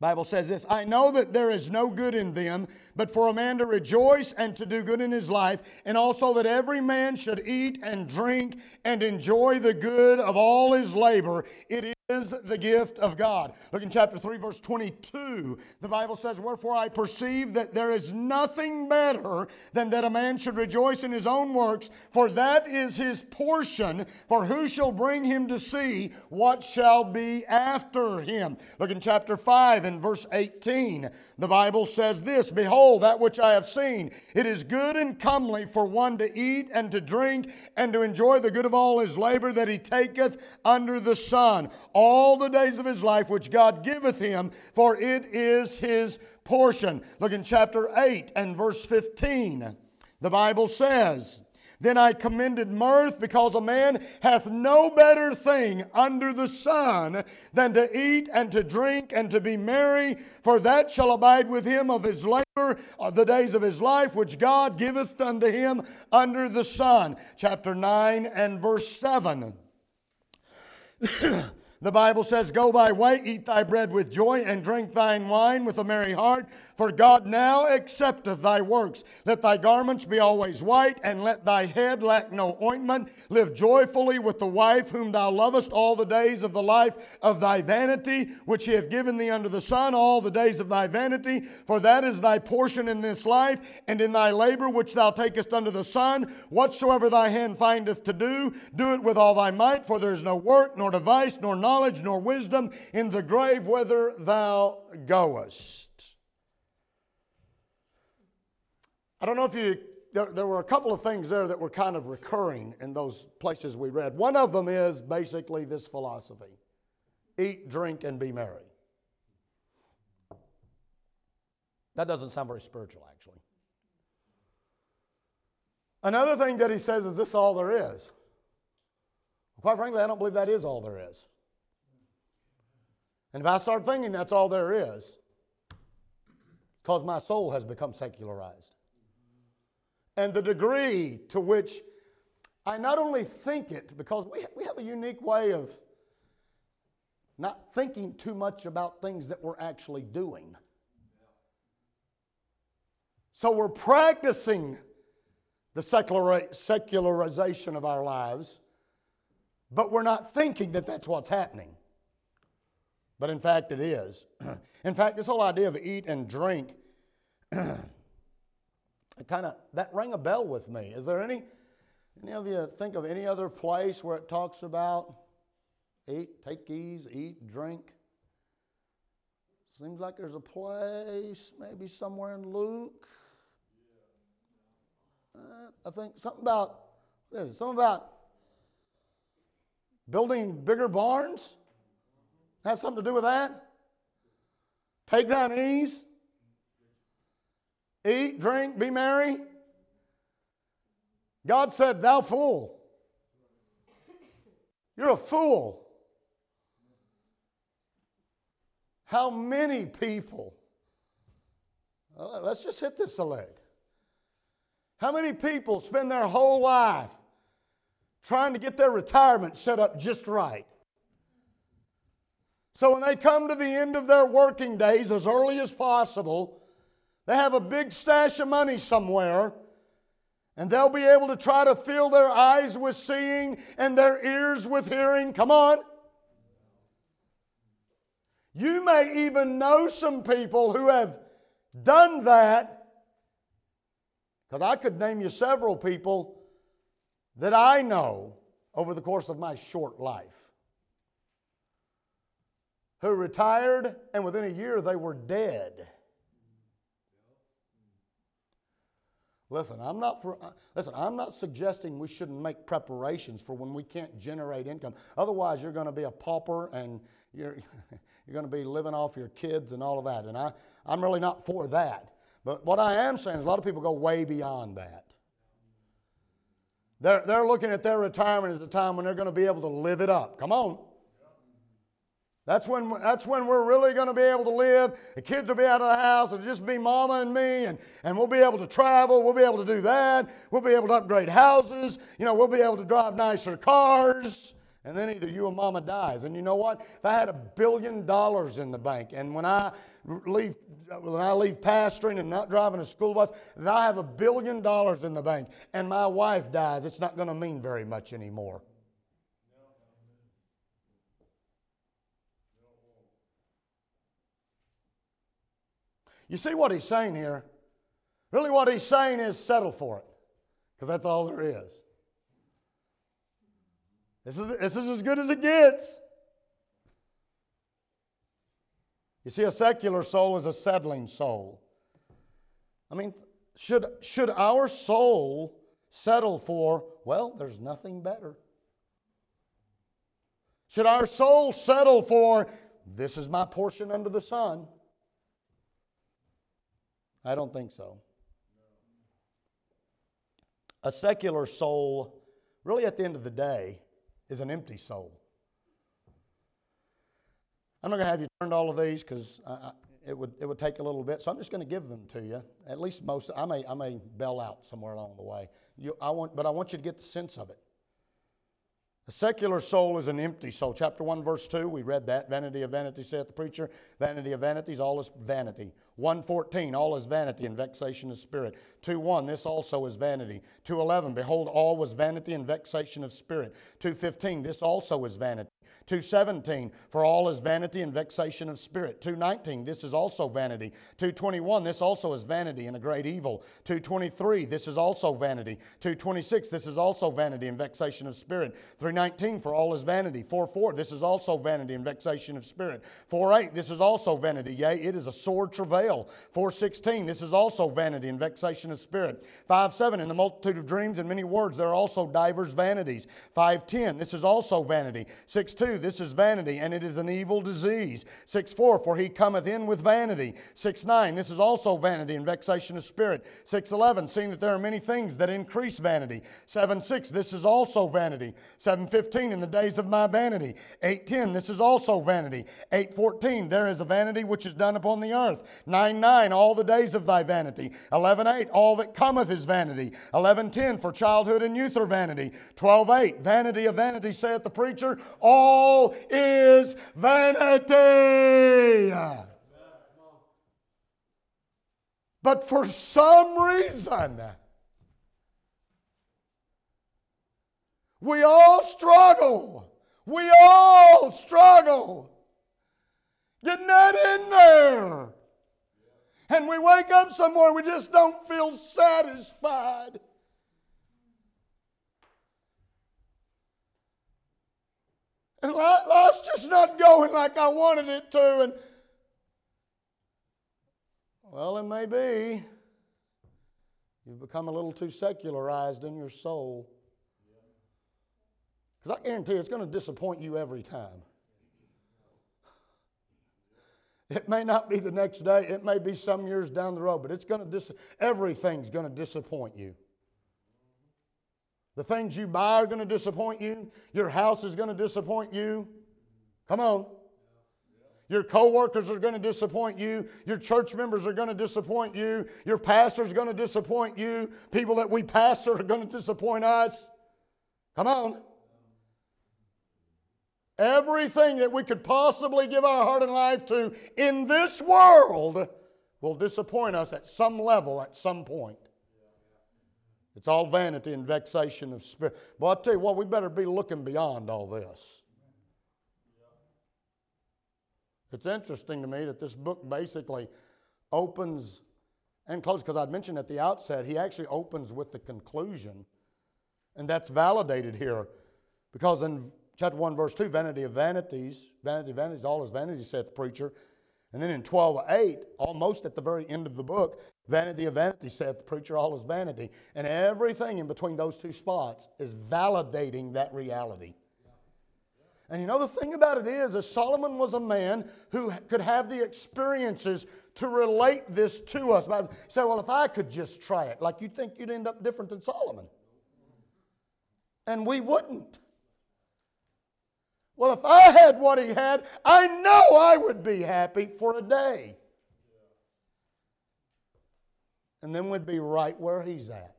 Bible says this, I know that there is no good in them, but for a man to rejoice and to do good in his life, and also that every man should eat and drink and enjoy the good of all his labor, it is the gift of God. Look in chapter 3, verse 22. The Bible says, wherefore I perceive that there is nothing better than that a man should rejoice in his own works, for that is his portion, for who shall bring him to see what shall be after him? Look in chapter 5 and verse 18. The Bible says this, behold, that which I have seen, it is good and comely for one to eat and to drink and to enjoy the good of all his labor that he taketh under the sun, all the days of his life which God giveth him, for it is his portion. Look in chapter 8 and verse 15. The Bible says, then I commended mirth, because a man hath no better thing under the sun than to eat and to drink and to be merry, for that shall abide with him of his labor, the days of his life which God giveth unto him under the sun. Chapter 9 and verse 7. The Bible says, go thy way, eat thy bread with joy, and drink thine wine with a merry heart, for God now accepteth thy works. Let thy garments be always white, and let thy head lack no ointment. Live joyfully with the wife whom thou lovest all the days of the life of thy vanity, which he hath given thee under the sun, all the days of thy vanity. For that is thy portion in this life, and in thy labor which thou takest under the sun. Whatsoever thy hand findeth to do, do it with all thy might, for there is no work, nor device, nor knowledge, nor wisdom in the grave whither thou goest. I don't know if you... There were a couple of things there that were kind of recurring in those places we read. One of them is basically this philosophy. Eat, drink, and be merry. That doesn't sound very spiritual, actually. Another thing that he says is, this all there is. Quite frankly, I don't believe that is all there is. And if I start thinking that's all there is, because my soul has become secularized. And the degree to which I not only think it, because we have a unique way of not thinking too much about things that we're actually doing. So we're practicing the secularization of our lives, but we're not thinking that that's what's happening. But in fact, it is. In fact, this whole idea of eat and drink, that rang a bell with me. Is there any of you think of any other place where it talks about eat, take ease, eat, drink? Seems like there's a place, maybe somewhere in Luke. I think something about building bigger barns. Have something to do with that? Take thine ease. Eat, drink, be merry. God said, thou fool. You're a fool. How many people, let's just hit this a leg. How many people spend their whole life trying to get their retirement set up just right? So when they come to the end of their working days as early as possible, they have a big stash of money somewhere, and they'll be able to try to fill their eyes with seeing and their ears with hearing. Come on. You may even know some people who have done that Because I could name you several people that I know over the course of my short life who retired and within a year they were dead. Listen, I'm not suggesting we shouldn't make preparations for when we can't generate income. Otherwise, you're going to be a pauper and you're going to be living off your kids and all of that. And I'm really not for that. But what I am saying is a lot of people go way beyond that. They're looking at their retirement as the time when they're going to be able to live it up. Come on. That's when we're really going to be able to live. The kids will be out of the house. It'll just be mama and me, and we'll be able to travel. We'll be able to do that. We'll be able to upgrade houses. You know, we'll be able to drive nicer cars. And then either you or mama dies. And you know what? If I had $1 billion in the bank, and when I leave pastoring and not driving a school bus, if I have $1 billion in the bank and my wife dies, it's not going to mean very much anymore. You see what he's saying here? Really what he's saying is settle for it, because that's all there is. This is as good as it gets. You see, a secular soul is a settling soul. I mean, should our soul settle for, well, there's nothing better? Should our soul settle for, this is my portion under the sun? I don't think so. A secular soul, really at the end of the day, is an empty soul. I'm not going to have you turn to all of these because it would take a little bit, so I'm just going to give them to you. At least most. I may bail out somewhere along the way. I want you to get the sense of it. A secular soul is an empty soul. Chapter 1, verse 2, we read that. Vanity of vanity, saith the preacher. Vanity of vanities, all is vanity. 1:14, all is vanity and vexation of spirit. 2:1, this also is vanity. 2:11, behold, all was vanity and vexation of spirit. 2:15, this also is vanity. 2:17, for all is vanity and vexation of spirit. 2:19, this is also vanity. 2:21, this also is vanity and a great evil. 2:23, this is also vanity. 2:26, this is also vanity and vexation of spirit. 3:19, for all is vanity. 4:4, this is also vanity and vexation of spirit. 4:8, this is also vanity, yea, it is a sore travail. 4:16, this is also vanity and vexation of spirit. 5:7, in the multitude of dreams and many words, there are also divers vanities. 5:10, this is also vanity. 6:2, this is vanity, and it is an evil disease. 6:4, for he cometh in with vanity. 6:9, this is also vanity and vexation of spirit. 6:11, seeing that there are many things that increase vanity. 7:6, this is also vanity. 7:15, in the days of my vanity. 8:10, this is also vanity. 8:14, there is a vanity which is done upon the earth. 9:9, all the days of thy vanity. 11:8, all that cometh is vanity. 11:10, for childhood and youth are vanity. 12:8, vanity of vanity, saith the preacher, all is vanity. But for some reason, we all struggle. We all struggle getting that in there. And we wake up somewhere and we just don't feel satisfied. And life's just not going like I wanted it to. And well, it may be you've become a little too secularized in your soul. Because I guarantee you, it's going to disappoint you every time. It may not be the next day. It may be some years down the road. But it's going to everything's going to disappoint you. The things you buy are going to disappoint you. Your house is going to disappoint you. Come on. Your co-workers are going to disappoint you. Your church members are going to disappoint you. Your pastor is going to disappoint you. People that we pastor are going to disappoint us. Come on. Everything that we could possibly give our heart and life to in this world will disappoint us at some level, at some point. It's all vanity and vexation of spirit. But I'll tell you what, we better be looking beyond all this. It's interesting to me that this book basically opens and close, because I'd mentioned at the outset, he actually opens with the conclusion, and that's validated here, because in chapter 1, verse 2, vanity of vanities, vanity of vanities, all is vanity, saith the preacher. And then in 12:8, almost at the very end of the book, vanity of vanity, saith the preacher, all is vanity. And everything in between those two spots is validating that reality. And you know, the thing about it is Solomon was a man who could have the experiences to relate this to us. Say, so, well, if I could just try it, like, you'd think you'd end up different than Solomon. And we wouldn't. Well, if I had what he had, I know I would be happy for a day. And then we'd be right where he's at.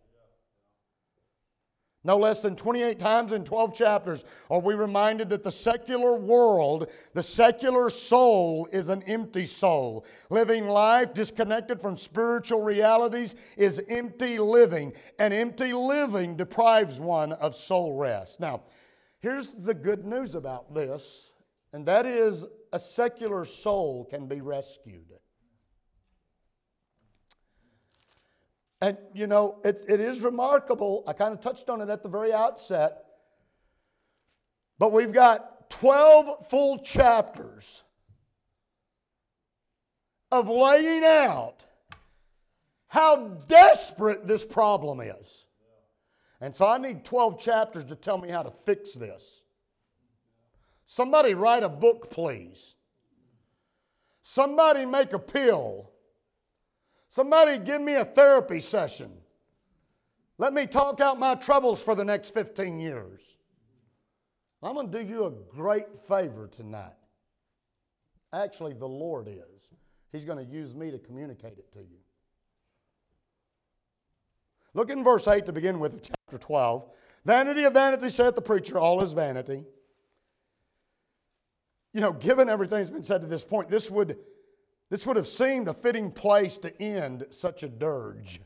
No less than 28 times in 12 chapters are we reminded that the secular world, the secular soul, is an empty soul. Living life disconnected from spiritual realities is empty living, and empty living deprives one of soul rest. Now, here's the good news about this, and that is a secular soul can be rescued. And, you know, it is remarkable. I kind of touched on it at the very outset. But we've got 12 full chapters of laying out how desperate this problem is. And so I need 12 chapters to tell me how to fix this. Somebody write a book, please. Somebody make a pill. Somebody give me a therapy session. Let me talk out my troubles for the next 15 years. I'm going to do you a great favor tonight. Actually, the Lord is. He's going to use me to communicate it to you. Look in verse 8 to begin with of chapter 12. Vanity of vanity, saith the preacher, all is vanity. You know, given everything that's been said to this point, this would have seemed a fitting place to end such a dirge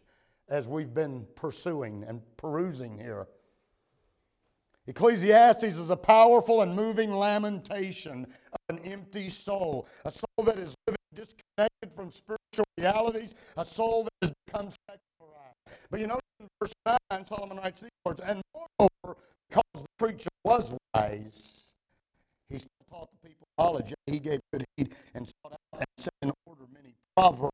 as we've been pursuing and perusing here. Ecclesiastes is a powerful and moving lamentation of an empty soul, a soul that is living disconnected from spiritual realities, a soul that has become secularized. But you know, in verse 9, Solomon writes these words, and moreover, because the preacher was wise, he still taught the people knowledge, he gave good heed and sought out and set in order many proverbs,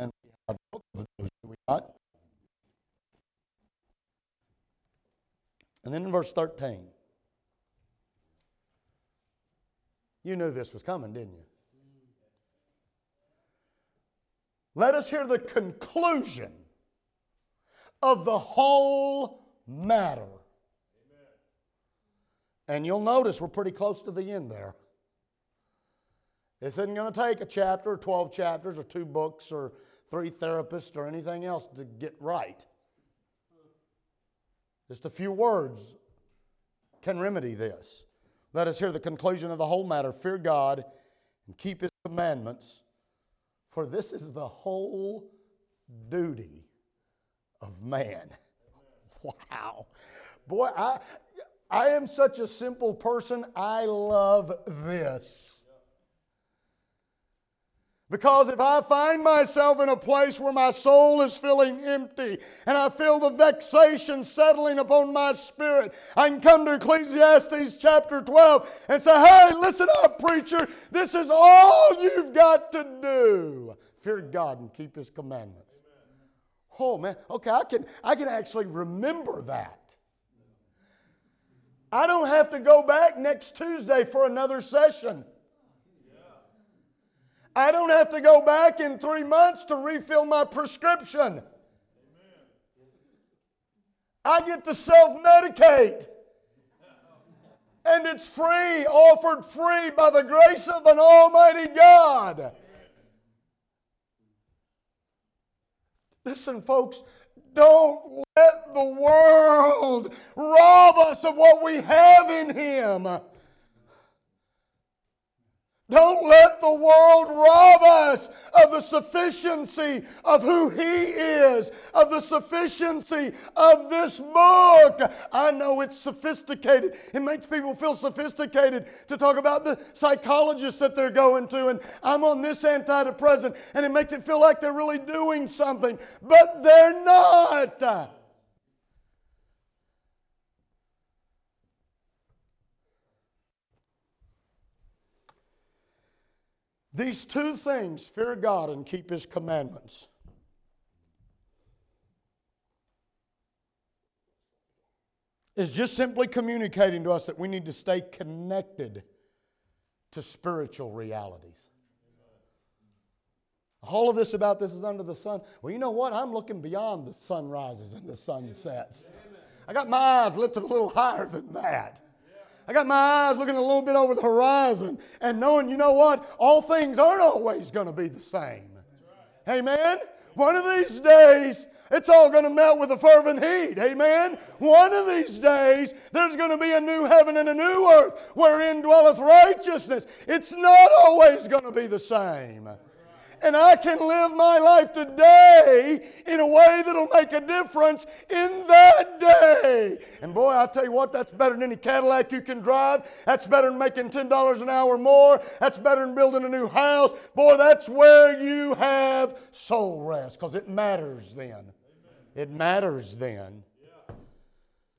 and we have both of those, do we not? And then in verse 13, you knew this was coming, didn't you? Let us hear the conclusion of the whole matter. And you'll notice we're pretty close to the end there. This isn't going to take a chapter or 12 chapters or 2 books or 3 therapists or anything else to get right. Just a few words can remedy this. Let us hear the conclusion of the whole matter. Fear God and keep His commandments, for this is the whole duty of man. Wow. Boy, I am such a simple person. I love this. Because if I find myself in a place where my soul is feeling empty and I feel the vexation settling upon my spirit, I can come to Ecclesiastes chapter 12 and say, hey, listen up, preacher. This is all you've got to do. Fear God and keep His commandments. Amen. Oh, man. Okay, I can actually remember that. I don't have to go back next Tuesday for another session. I don't have to go back in 3 months to refill my prescription. Amen. I get to self-medicate. And it's free, offered free by the grace of an almighty God. Amen. Listen, folks, don't let the world rob us of what we have in Him. Don't let the world rob us of the sufficiency of who He is, of the sufficiency of this book. I know it's sophisticated. It makes people feel sophisticated to talk about the psychologists that they're going to, and I'm on this antidepressant, and it makes it feel like they're really doing something, but they're not. These two things, fear God and keep His commandments. Is just simply communicating to us that we need to stay connected to spiritual realities. All of this about this is under the sun. Well, you know what? I'm looking beyond the sunrises and the sunsets. I got my eyes lifted a little higher than that. I got my eyes looking a little bit over the horizon and knowing, you know what? All things aren't always going to be the same. Right. Amen? One of these days, it's all going to melt with a fervent heat. Amen? One of these days, there's going to be a new heaven and a new earth wherein dwelleth righteousness. It's not always going to be the same. And I can live my life today in a way that'll make a difference in that day. And boy, I'll tell you what, that's better than any Cadillac you can drive. That's better than making $10 an hour more. That's better than building a new house. Boy, that's where you have soul rest, because it matters then. Amen. It matters then. Yeah.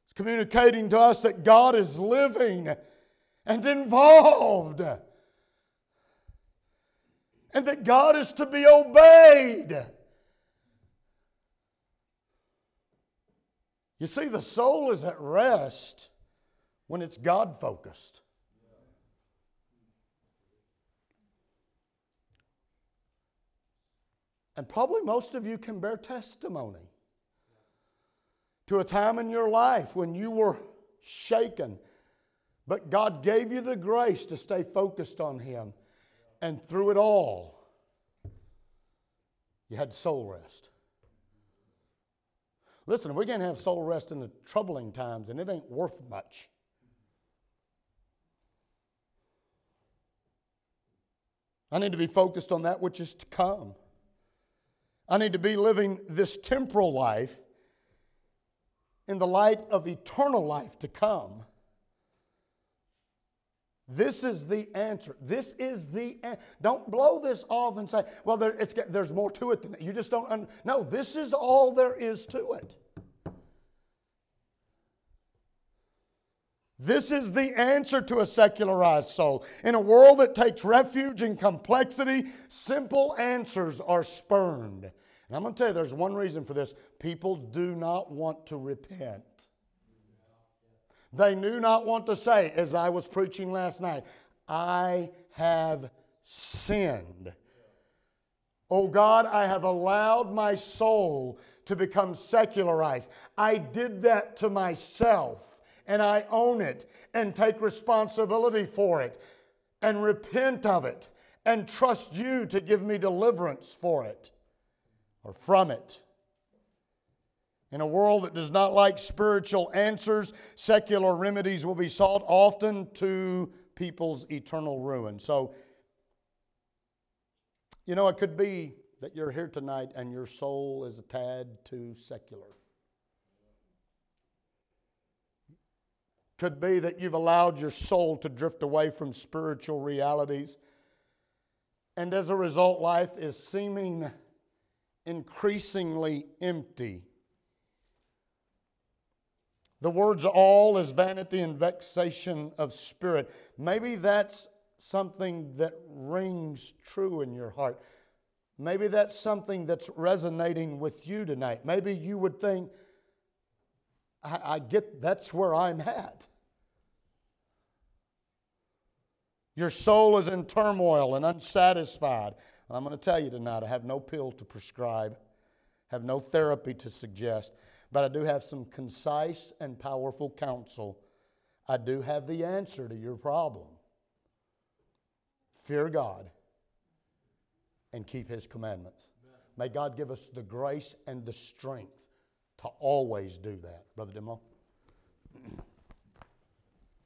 It's communicating to us that God is living and involved, and that God is to be obeyed. You see, the soul is at rest when it's God-focused. And probably most of you can bear testimony to a time in your life when you were shaken, but God gave you the grace to stay focused on Him. And through it all, you had soul rest. Listen, if we can't have soul rest in the troubling times, then it ain't worth much. I need to be focused on that which is to come. I need to be living this temporal life in the light of eternal life to come. This is the answer. This is the answer. Don't blow this off and say, well, there's more to it than that. You just don't. No, this is all there is to it. This is the answer to a secularized soul. In a world that takes refuge in complexity, simple answers are spurned. And I'm going to tell you, there's one reason for this. People do not want to repent. They do not want to say, as I was preaching last night, I have sinned. Oh God, I have allowed my soul to become secularized. I did that to myself, and I own it and take responsibility for it and repent of it and trust You to give me deliverance for it or from it. In a world that does not like spiritual answers, secular remedies will be sought, often to people's eternal ruin. So, you know, it could be that you're here tonight and your soul is a tad too secular. Could be that you've allowed your soul to drift away from spiritual realities, and as a result, life is seeming increasingly empty. The words all is vanity and vexation of spirit. Maybe that's something that rings true in your heart. Maybe that's something that's resonating with you tonight. Maybe you would think, I get that's where I'm at. Your soul is in turmoil and unsatisfied. And I'm going to tell you tonight, I have no pill to prescribe, have no therapy to suggest. But I do have some concise and powerful counsel. I do have the answer to your problem. Fear God and keep His commandments. May God give us the grace and the strength to always do that. Brother Demo.